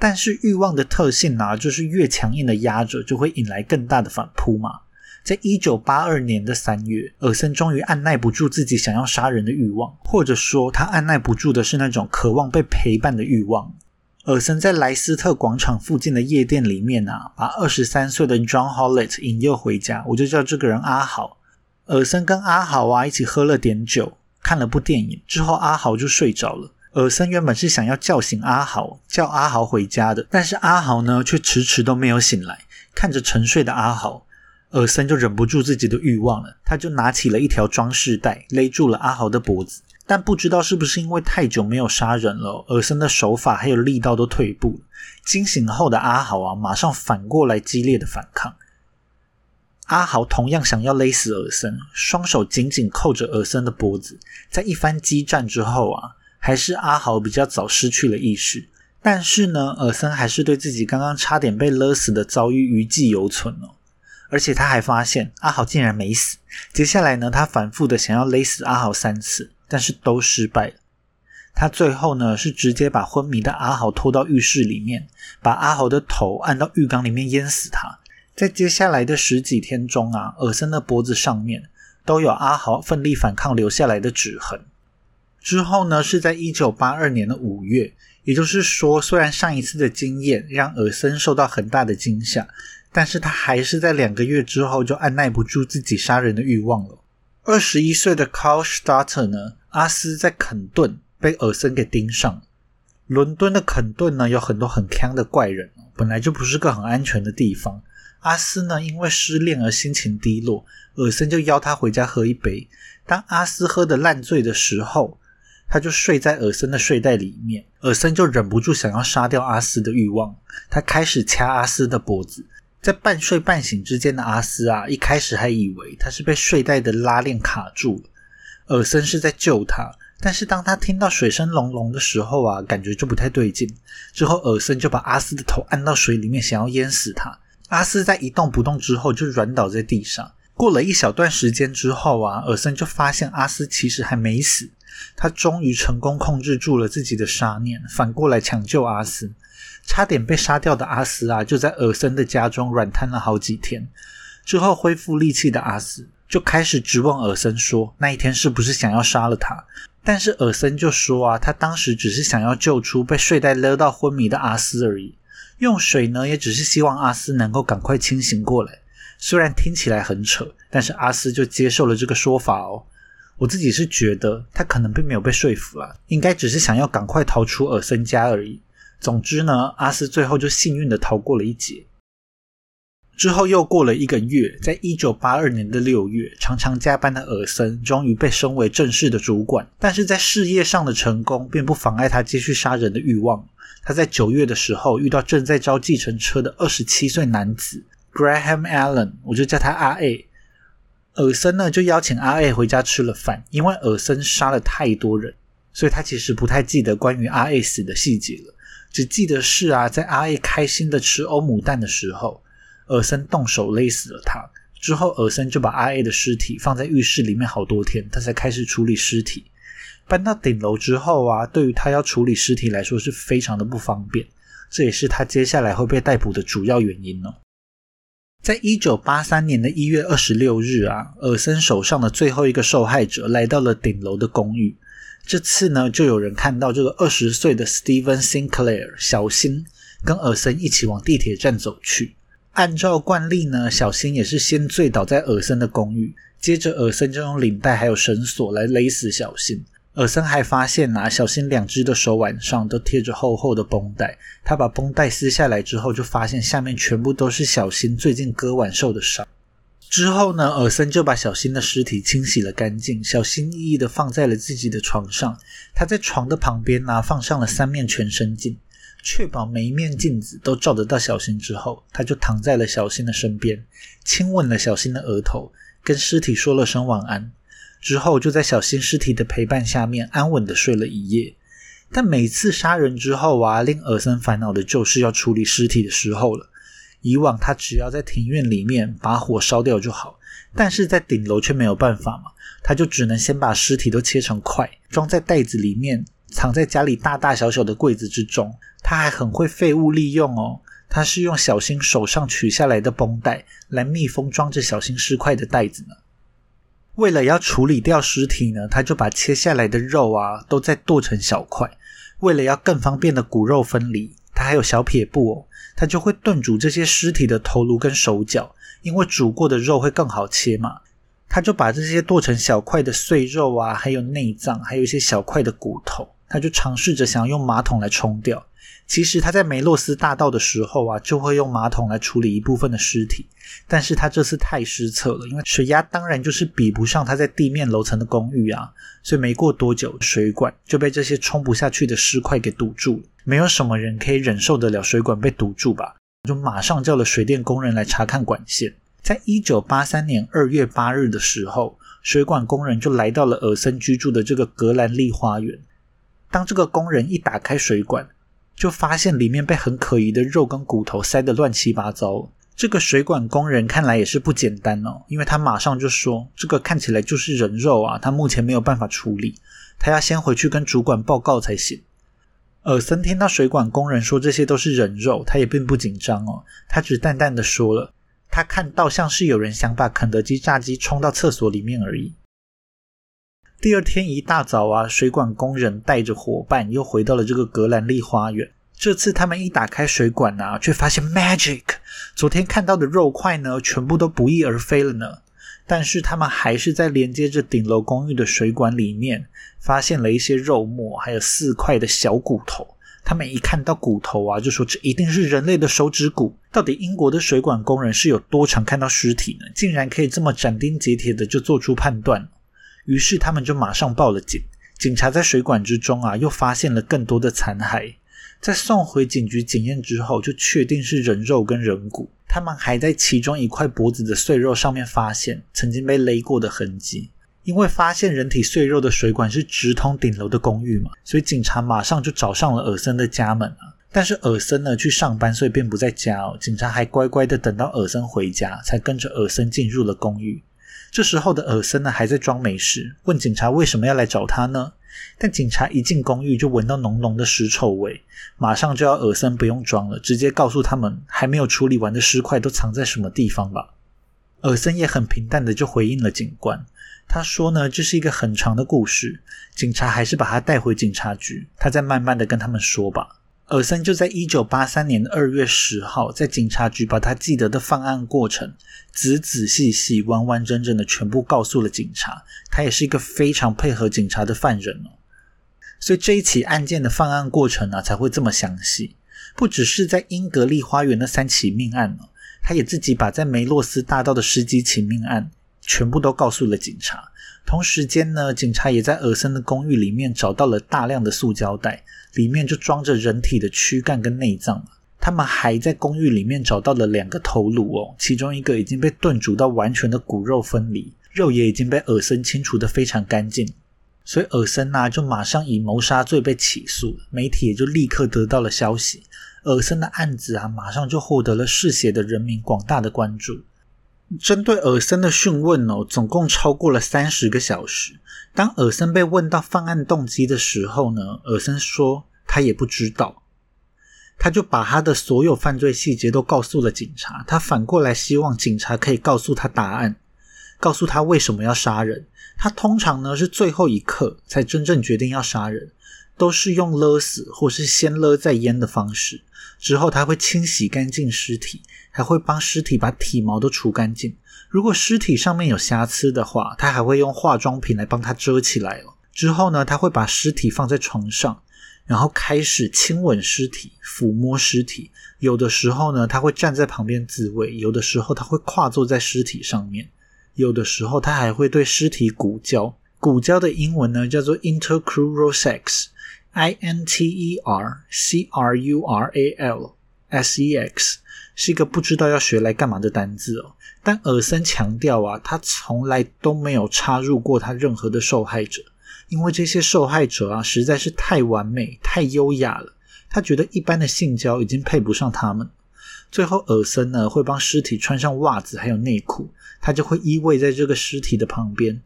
但是欲望的特性啊，就是越强硬的压着就会引来更大的反扑嘛。在1982年的3月，尔森终于按耐不住自己想要杀人的欲望，或者说他按耐不住的是那种渴望被陪伴的欲望。尔森在莱斯特广场附近的夜店里面啊，把23岁的 John Hollett 引诱回家，我就叫这个人阿豪。尔森跟阿豪啊一起喝了点酒，看了部电影之后，阿豪就睡着了。尔森原本是想要叫醒阿豪，叫阿豪回家的，但是阿豪呢却迟迟都没有醒来。看着沉睡的阿豪，尔森就忍不住自己的欲望了，他就拿起了一条装饰带勒住了阿豪的脖子。但不知道是不是因为太久没有杀人了，尔森的手法还有力道都退步了。惊醒后的阿豪啊，马上反过来激烈的反抗。阿豪同样想要勒死尔森，双手紧紧扣着尔森的脖子。在一番激战之后啊，还是阿豪比较早失去了意识。但是呢，尔森还是对自己刚刚差点被勒死的遭遇余悸犹存哦。而且他还发现阿豪竟然没死。接下来呢，他反复的想要勒死阿豪3次，但是都失败了。他最后呢是直接把昏迷的阿豪拖到浴室里面，把阿豪的头按到浴缸里面淹死他。在接下来的十几天中啊，尔森的脖子上面都有阿豪奋力反抗留下来的指痕。之后呢，是在1982年的5月，也就是说，虽然上一次的经验让尔森受到很大的惊吓，但是他还是在2个月之后就按耐不住自己杀人的欲望了。21岁的 Carl Stutter 呢，阿斯在肯顿被尔森给盯上了。伦敦的肯顿呢，有很多很锵的怪人，本来就不是个很安全的地方。阿斯呢，因为失恋而心情低落，尔森就邀他回家喝一杯。当阿斯喝得烂醉的时候，他就睡在尔森的睡袋里面。尔森就忍不住想要杀掉阿斯的欲望，他开始掐阿斯的脖子。在半睡半醒之间的阿斯啊，一开始还以为他是被睡袋的拉链卡住了，尔森是在救他。但是当他听到水声隆隆的时候啊，感觉就不太对劲。之后尔森就把阿斯的头按到水里面，想要淹死他。阿斯在一动不动之后就软倒在地上。过了一小段时间之后啊，尔森就发现阿斯其实还没死，他终于成功控制住了自己的杀念，反过来抢救阿斯。差点被杀掉的阿斯啊，就在尔森的家中软瘫了好几天。之后恢复力气的阿斯就开始质问尔森说，那一天是不是想要杀了他？但是尔森就说啊，他当时只是想要救出被睡袋勒到昏迷的阿斯而已，用水呢也只是希望阿斯能够赶快清醒过来。虽然听起来很扯，但是阿斯就接受了这个说法哦。我自己是觉得他可能并没有被说服啦，应该只是想要赶快逃出尔森家而已。总之呢，阿斯最后就幸运的逃过了一劫。之后又过了一个月，在1982年的6月，常常加班的尔森终于被升为正式的主管，但是在事业上的成功并不妨碍他继续杀人的欲望。他在9月的时候遇到正在招计程车的27岁男子Graham Allen， 我就叫他阿 A。 尔森呢就邀请阿 A 回家吃了饭，因为尔森杀了太多人，所以他其实不太记得关于阿 A 死的细节了，只记得是啊，在阿 A 开心的吃欧姆蛋的时候，尔森动手勒死了他。之后尔森就把阿 A 的尸体放在浴室里面好多天，他才开始处理尸体。搬到顶楼之后啊，对于他要处理尸体来说是非常的不方便，这也是他接下来会被逮捕的主要原因哦。在1983年的1月26日啊，尔森手上的最后一个受害者来到了顶楼的公寓。这次呢，就有人看到这个20岁的 Steven Sinclair 小新跟尔森一起往地铁站走去。按照惯例呢，小新也是先醉倒在尔森的公寓，接着尔森就用领带还有绳索来勒死小新。尔森还发现啊，小新两只的手腕上都贴着厚厚的绷带，他把绷带撕下来之后就发现下面全部都是小新最近割腕受的伤。之后呢，尔森就把小新的尸体清洗了干净，小心翼翼的放在了自己的床上。他在床的旁边啊，放上了3面全身镜，确保每一面镜子都照得到小新之后，他就躺在了小新的身边，亲吻了小新的额头，跟尸体说了声晚安。之后就在小新尸体的陪伴下面安稳的睡了一夜。但每次杀人之后啊，令尔森烦恼的就是要处理尸体的时候了。以往他只要在庭院里面把火烧掉就好，但是在顶楼却没有办法嘛，他就只能先把尸体都切成块，装在袋子里面，藏在家里大大小小的柜子之中。他还很会废物利用哦，他是用小新手上取下来的绷带来密封装着小新尸块的袋子呢。为了要处理掉尸体呢，他就把切下来的肉啊都再剁成小块。为了要更方便的骨肉分离，他还有小撇布哦，他就会炖煮这些尸体的头颅跟手脚，因为煮过的肉会更好切嘛。他就把这些剁成小块的碎肉啊，还有内脏，还有一些小块的骨头，他就尝试着想要用马桶来冲掉。其实他在梅洛斯大道的时候啊，就会用马桶来处理一部分的尸体，但是他这次太失策了，因为水压当然就是比不上他在地面楼层的公寓啊，所以没过多久，水管就被这些冲不下去的尸块给堵住了。没有什么人可以忍受得了水管被堵住吧，就马上叫了水电工人来查看管线。在1983年2月8日的时候，水管工人就来到了尔森居住的这个格兰利花园。当这个工人一打开水管，就发现里面被很可疑的肉跟骨头塞得乱七八糟。这个水管工人看来也是不简单哦，因为他马上就说，这个看起来就是人肉啊，他目前没有办法处理，他要先回去跟主管报告才行。尔森听到水管工人说这些都是人肉，他也并不紧张哦，他只淡淡的说了，他看到像是有人想把肯德基炸鸡冲到厕所里面而已。第二天一大早啊，水管工人带着伙伴又回到了这个格兰利花园。这次他们一打开水管啊，却发现 magic， 昨天看到的肉块呢，全部都不翼而飞了呢。但是他们还是在连接着顶楼公寓的水管里面，发现了一些肉末，还有4块的小骨头。他们一看到骨头啊，就说这一定是人类的手指骨。到底英国的水管工人是有多常看到尸体呢？竟然可以这么斩钉截铁的就做出判断。于是他们就马上报了警，警察在水管之中啊，又发现了更多的残骸。在送回警局检验之后，就确定是人肉跟人骨。他们还在其中一块脖子的碎肉上面发现曾经被勒过的痕迹。因为发现人体碎肉的水管是直通顶楼的公寓嘛，所以警察马上就找上了尔森的家门啊。但是尔森呢去上班，所以并不在家哦。警察还乖乖的等到尔森回家，才跟着尔森进入了公寓。这时候的尔森呢还在装没事，问警察为什么要来找他呢？但警察一进公寓就闻到浓浓的尸臭味，马上就要耳生不用装了，直接告诉他们还没有处理完的尸块都藏在什么地方吧。尔森也很平淡的就回应了警官，他说呢，这是一个很长的故事，警察还是把他带回警察局，他再慢慢的跟他们说吧。尔森就在1983年2月10号在警察局把他记得的犯案过程仔仔细细完完整整的全部告诉了警察，他也是一个非常配合警察的犯人哦。所以这一起案件的犯案过程啊才会这么详细，不只是在英格利花园的三起命案哦，他也自己把在梅洛斯大道的10几起命案全部都告诉了警察。同时间呢，警察也在尔森的公寓里面找到了大量的塑胶袋，里面就装着人体的躯干跟内脏。他们还在公寓里面找到了2个头颅哦，其中一个已经被炖煮到完全的骨肉分离，肉也已经被尔森清除得非常干净。所以尔森啊就马上以谋杀罪被起诉，媒体也就立刻得到了消息，尔森的案子啊马上就获得了嗜血的人民广大的关注。针对尔森的讯问哦，总共超过了30个小时。当尔森被问到犯案动机的时候呢，尔森说他也不知道。他就把他的所有犯罪细节都告诉了警察，他反过来希望警察可以告诉他答案，告诉他为什么要杀人。他通常呢是最后一刻才真正决定要杀人，都是用勒死或是先勒再淹的方式，之后他会清洗干净尸体，还会帮尸体把体毛都除干净，如果尸体上面有瑕疵的话，他还会用化妆品来帮他遮起来哦。之后呢，他会把尸体放在床上，然后开始亲吻尸体，抚摸尸体，有的时候呢他会站在旁边自慰，有的时候他会跨坐在尸体上面，有的时候他还会对尸体骨交。骨交的英文呢叫做 intercrural sex， intercrural sex，是一个不知道要学来干嘛的单字哦，但尔森强调啊，他从来都没有插入过他任何的受害者，因为这些受害者啊实在是太完美、太优雅了，他觉得一般的性交已经配不上他们。最后尔森呢会帮尸体穿上袜子还有内裤，他就会依偎在这个尸体的旁边，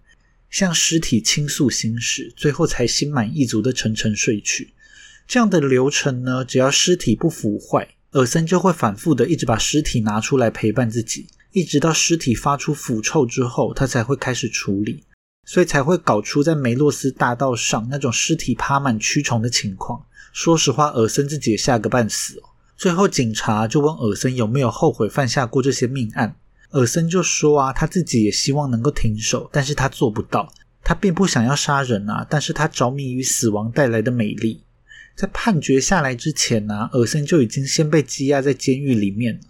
向尸体倾诉心事，最后才心满意足的沉沉睡去。这样的流程呢，只要尸体不腐坏，尔森就会反复的一直把尸体拿出来陪伴自己，一直到尸体发出腐臭之后他才会开始处理，所以才会搞出在梅洛斯大道上那种尸体爬满蛆虫的情况。说实话，尔森自己也吓个半死哦。最后警察就问尔森有没有后悔犯下过这些命案，尔森就说啊，他自己也希望能够停手，但是他做不到，他并不想要杀人啊，但是他着迷于死亡带来的美丽。在判决下来之前啊，尔森就已经先被羁押在监狱里面了，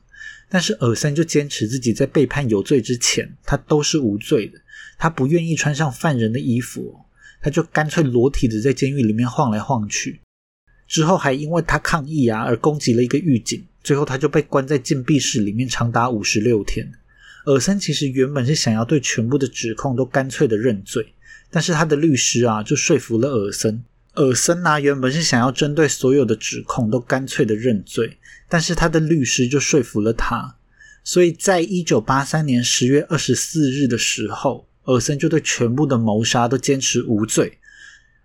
但是尔森就坚持自己在被判有罪之前他都是无罪的，他不愿意穿上犯人的衣服哦，他就干脆裸体的在监狱里面晃来晃去，之后还因为他抗议啊而攻击了一个狱警，最后他就被关在禁闭室里面长达56天。尔森其实原本是想要对全部的指控都干脆的认罪，但是他的律师啊就说服了尔森。所以在1983年10月24日的时候，尔森就对全部的谋杀都坚持无罪。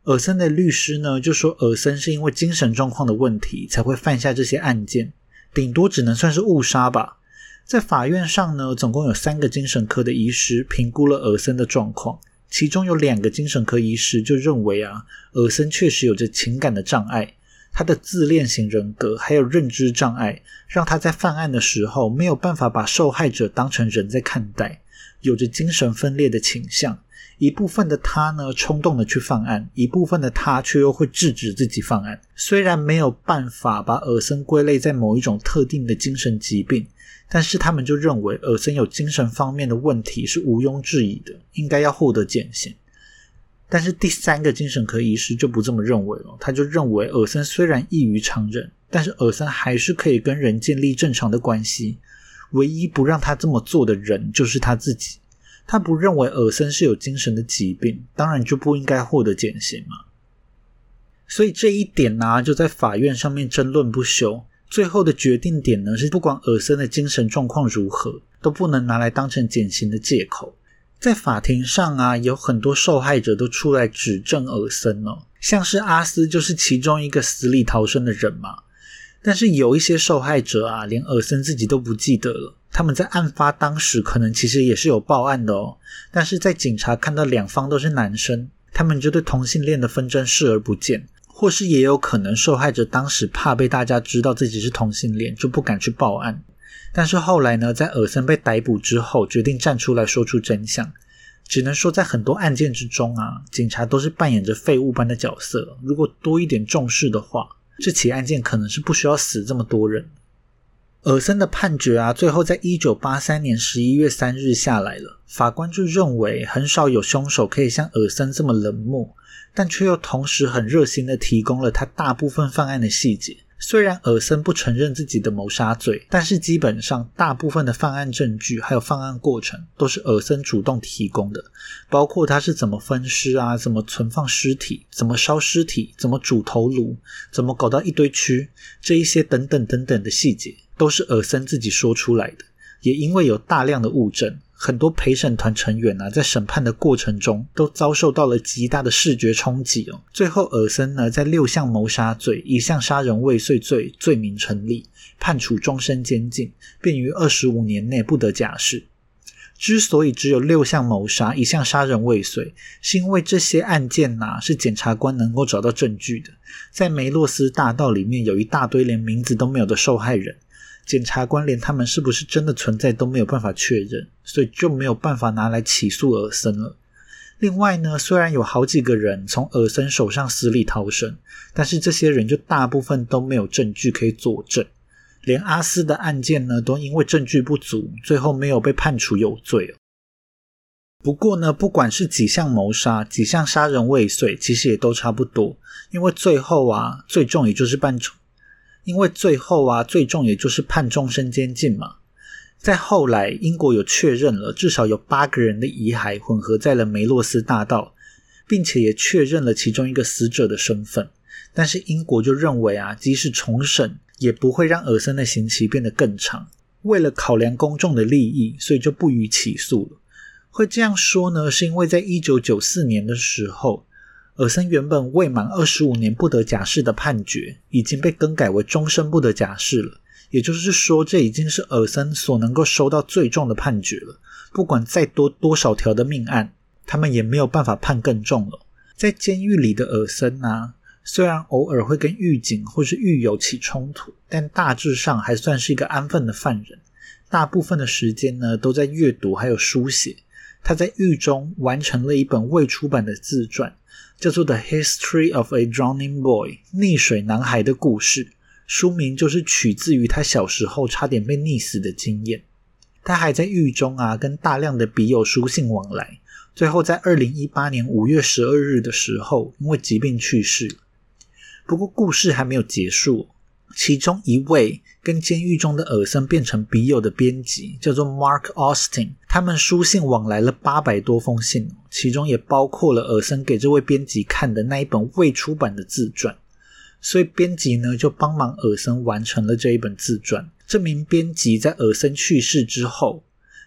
尔森的律师呢就说尔森是因为精神状况的问题才会犯下这些案件，顶多只能算是误杀吧。在法院上呢，总共有3个精神科的医师评估了尔森的状况，其中有2个精神科医师就认为啊，尔森确实有着情感的障碍，他的自恋型人格还有认知障碍让他在犯案的时候没有办法把受害者当成人在看待，有着精神分裂的倾向，一部分的他呢冲动的去犯案，一部分的他却又会制止自己犯案。虽然没有办法把尔森归类在某一种特定的精神疾病，但是他们就认为尔森有精神方面的问题是毋庸置疑的，应该要获得减刑。但是第3个精神科医师就不这么认为了，他就认为尔森虽然异于常人，但是尔森还是可以跟人建立正常的关系，唯一不让他这么做的人就是他自己。他不认为尔森是有精神的疾病，当然就不应该获得减刑嘛。所以这一点啊就在法院上面争论不休，最后的决定点呢是不管尔森的精神状况如何都不能拿来当成减刑的借口。在法庭上啊，有很多受害者都出来指证尔森哦，像是阿斯就是其中一个死里逃生的人嘛。但是有一些受害者啊，连尔森自己都不记得了，他们在案发当时可能其实也是有报案的哦，但是在警察看到两方都是男生，他们就对同性恋的纷争视而不见，或是也有可能受害者当时怕被大家知道自己是同性恋，就不敢去报案。但是后来呢，在尔森被逮捕之后，决定站出来说出真相。只能说在很多案件之中啊，警察都是扮演着废物般的角色，如果多一点重视的话，这起案件可能是不需要死这么多人。尔森的判决啊，最后在1983年11月3日下来了，法官就认为很少有凶手可以像尔森这么冷漠，但却又同时很热心的提供了他大部分犯案的细节。虽然尔森不承认自己的谋杀罪，但是基本上大部分的犯案证据还有犯案过程都是尔森主动提供的，包括他是怎么分尸啊，怎么存放尸体，怎么烧尸体，怎么煮头颅，怎么搞到一堆蛆，这一些等等等等的细节都是尔森自己说出来的。也因为有大量的物证，很多陪审团成员啊，在审判的过程中都遭受到了极大的视觉冲击哦。最后尔森呢，在6项谋杀罪、1项杀人未遂罪罪名成立，判处终身监禁，并于25年内不得假释。之所以只有6项谋杀、1项杀人未遂，是因为这些案件啊，是检察官能够找到证据的。在梅洛斯大道里面有一大堆连名字都没有的受害人，检察官连他们是不是真的存在都没有办法确认，所以就没有办法拿来起诉尔森了。另外呢，虽然有好几个人从尔森手上死里逃生，但是这些人就大部分都没有证据可以佐证。连阿斯的案件呢，都因为证据不足，最后没有被判处有罪。不过呢，不管是几项谋杀、几项杀人未遂，其实也都差不多，因为最后啊，最重也就是判终身监禁嘛。在后来英国有确认了至少有8个人的遗骸混合在了梅洛斯大道，并且也确认了其中一个死者的身份，但是英国就认为啊，即使重审也不会让尔森的刑期变得更长，为了考量公众的利益，所以就不予起诉了。会这样说呢，是因为在1994年的时候，尔森原本未满25年不得假释的判决已经被更改为终身不得假释了，也就是说这已经是尔森所能够收到最重的判决了，不管再多多少条的命案，他们也没有办法判更重了。在监狱里的尔森啊，虽然偶尔会跟狱警或是狱友起冲突，但大致上还算是一个安分的犯人，大部分的时间呢都在阅读还有书写。他在狱中完成了一本未出版的自传，叫做 The History of a Drowning Boy， 溺水男孩的故事，书名就是取自于他小时候差点被溺死的经验。他还在狱中啊，跟大量的笔友书信往来，最后在2018年5月12日的时候因为疾病去世。不过故事还没有结束，其中一位跟监狱中的尔森变成笔友的编辑叫做 Mark Austin， 他们书信往来了800多封信，其中也包括了尔森给这位编辑看的那一本未出版的自传，所以编辑呢就帮忙尔森完成了这一本自传。这名编辑在尔森去世之后，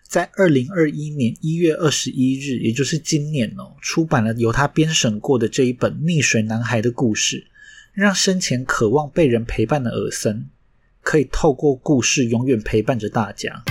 在2021年1月21日，也就是今年哦，出版了由他编审过的这一本溺水男孩的故事，让生前渴望被人陪伴的尔森可以透过故事永远陪伴着大家。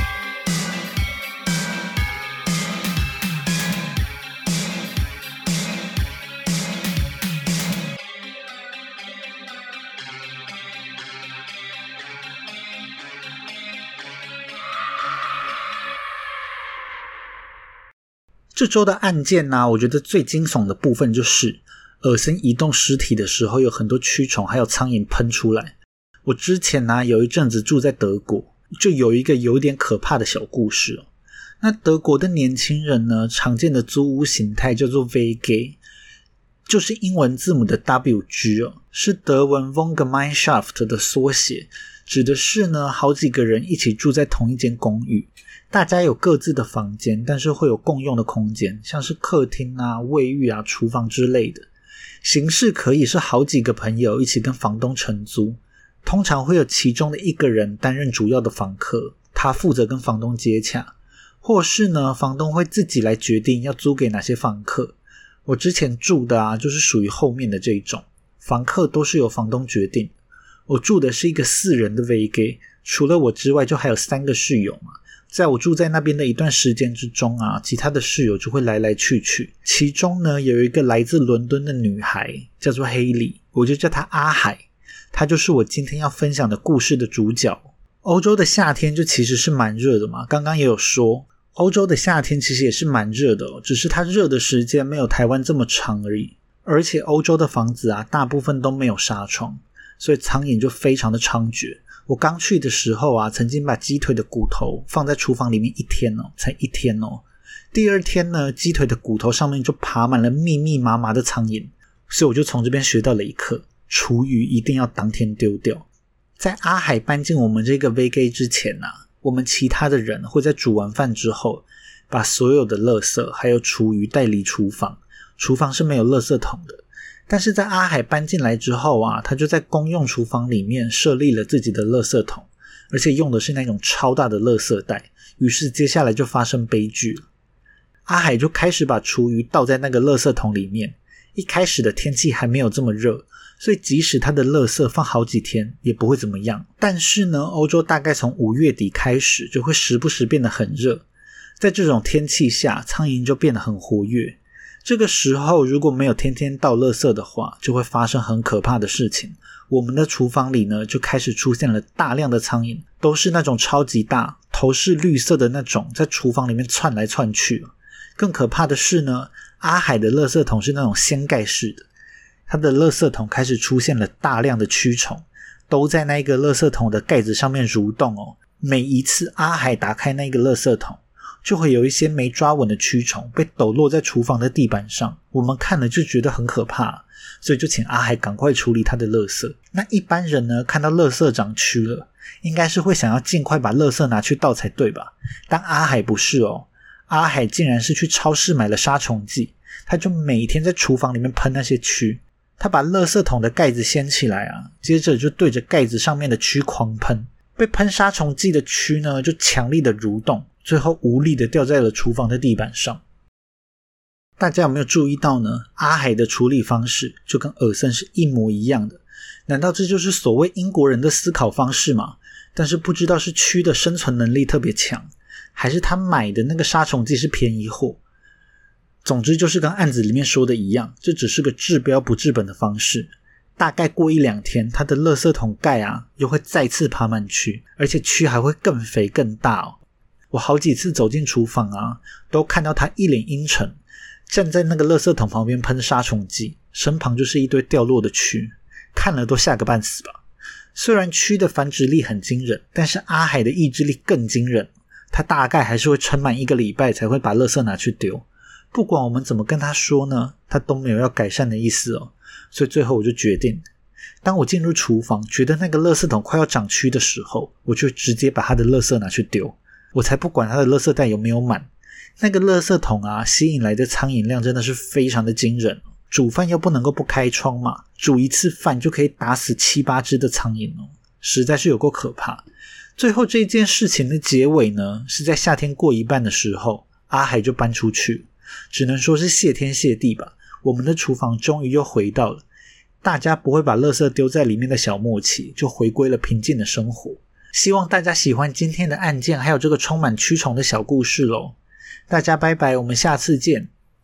这周的案件啊，我觉得最惊悚的部分就是尔森移动尸体的时候，有很多蛆虫还有苍蝇喷出来。我之前啊，有一阵子住在德国，就有一个有点可怕的小故事哦。那德国的年轻人呢，常见的租屋形态叫做 WG， 就是英文字母的 WG 哦，是德文 Wohngemeinschaft 的缩写，指的是呢好几个人一起住在同一间公寓。大家有各自的房间，但是会有共用的空间，像是客厅啊、卫浴啊、厨房之类的。形式可以是好几个朋友一起跟房东承租，通常会有其中的一个人担任主要的房客，他负责跟房东接洽，或是呢房东会自己来决定要租给哪些房客。我之前住的啊就是属于后面的这一种，房客都是由房东决定。我住的是一个4人的 WG， 除了我之外就还有3个室友嘛。在我住在那边的一段时间之中啊，其他的室友就会来来去去。其中呢有一个来自伦敦的女孩叫做黑莉，我就叫她阿海，她就是我今天要分享的故事的主角。欧洲的夏天就其实是蛮热的嘛，刚刚也有说欧洲的夏天其实也是蛮热的只是它热的时间没有台湾这么长而已。而且欧洲的房子啊大部分都没有纱窗，所以苍蝇就非常的猖獗。我刚去的时候啊曾经把鸡腿的骨头放在厨房里面一天哦。第2天呢鸡腿的骨头上面就爬满了密密麻麻的苍蝇，所以我就从这边学到了一课，厨余一定要当天丢掉。在阿海搬进我们这个 VG 之前啊，我们其他的人会在煮完饭之后把所有的垃圾还有厨余带离厨房，厨房是没有垃圾桶的。但是在阿海搬进来之后啊，他就在公用厨房里面设立了自己的垃圾桶，而且用的是那种超大的垃圾袋，于是接下来就发生悲剧了。阿海就开始把厨余倒在那个垃圾桶里面，一开始的天气还没有这么热，所以即使他的垃圾放好几天也不会怎么样。但是呢欧洲大概从5月底开始就会时不时变得很热，在这种天气下苍蝇就变得很活跃。这个时候如果没有天天倒垃圾的话，就会发生很可怕的事情。我们的厨房里呢就开始出现了大量的苍蝇，都是那种超级大头是绿色的那种，在厨房里面窜来窜去。更可怕的是呢阿海的垃圾桶是那种掀盖式的，它的垃圾桶开始出现了大量的蛆虫，都在那个垃圾桶的盖子上面蠕动哦。每一次阿海打开那个垃圾桶，就会有一些没抓稳的蛆虫被抖落在厨房的地板上，我们看了就觉得很可怕，所以就请阿海赶快处理他的垃圾。那一般人呢看到垃圾长蛆了，应该是会想要尽快把垃圾拿去倒才对吧，但阿海不是哦，阿海竟然是去超市买了杀虫剂，他就每天在厨房里面喷那些蛆。他把垃圾桶的盖子掀起来啊，接着就对着盖子上面的蛆狂喷，被喷杀虫剂的蛆呢就强力的蠕动，最后无力的掉在了厨房的地板上。大家有没有注意到呢，阿海的处理方式就跟尔森是一模一样的，难道这就是所谓英国人的思考方式吗？但是不知道是蛆的生存能力特别强，还是他买的那个杀虫剂是便宜货。总之就是跟案子里面说的一样，这只是个治标不治本的方式。大概过1-2天它的垃圾桶盖啊又会再次爬满蛆，而且蛆还会更肥更大哦。我好几次走进厨房啊都看到它一脸阴沉站在那个垃圾桶旁边喷杀虫剂，身旁就是一堆掉落的蛆，看了都吓个半死吧。虽然蛆的繁殖力很惊人，但是阿海的意志力更惊人，他大概还是会撑满1个礼拜才会把垃圾拿去丢。不管我们怎么跟他说呢，他都没有要改善的意思哦。所以最后我就决定，当我进入厨房觉得那个垃圾桶快要长蛆的时候，我就直接把他的垃圾拿去丢，我才不管他的垃圾袋有没有满。那个垃圾桶啊吸引来的苍蝇量真的是非常的惊人，煮饭又不能够不开窗嘛，煮一次饭就可以打死7-8只的苍蝇哦，实在是有够可怕。最后这件事情的结尾呢是在夏天过一半的时候，阿海就搬出去，只能说是谢天谢地吧，我们的厨房终于又回到了大家不会把垃圾丢在里面的小默契，就回归了平静的生活。希望大家喜欢今天的案件还有这个充满蛆虫的小故事咯。大家拜拜，我们下次见。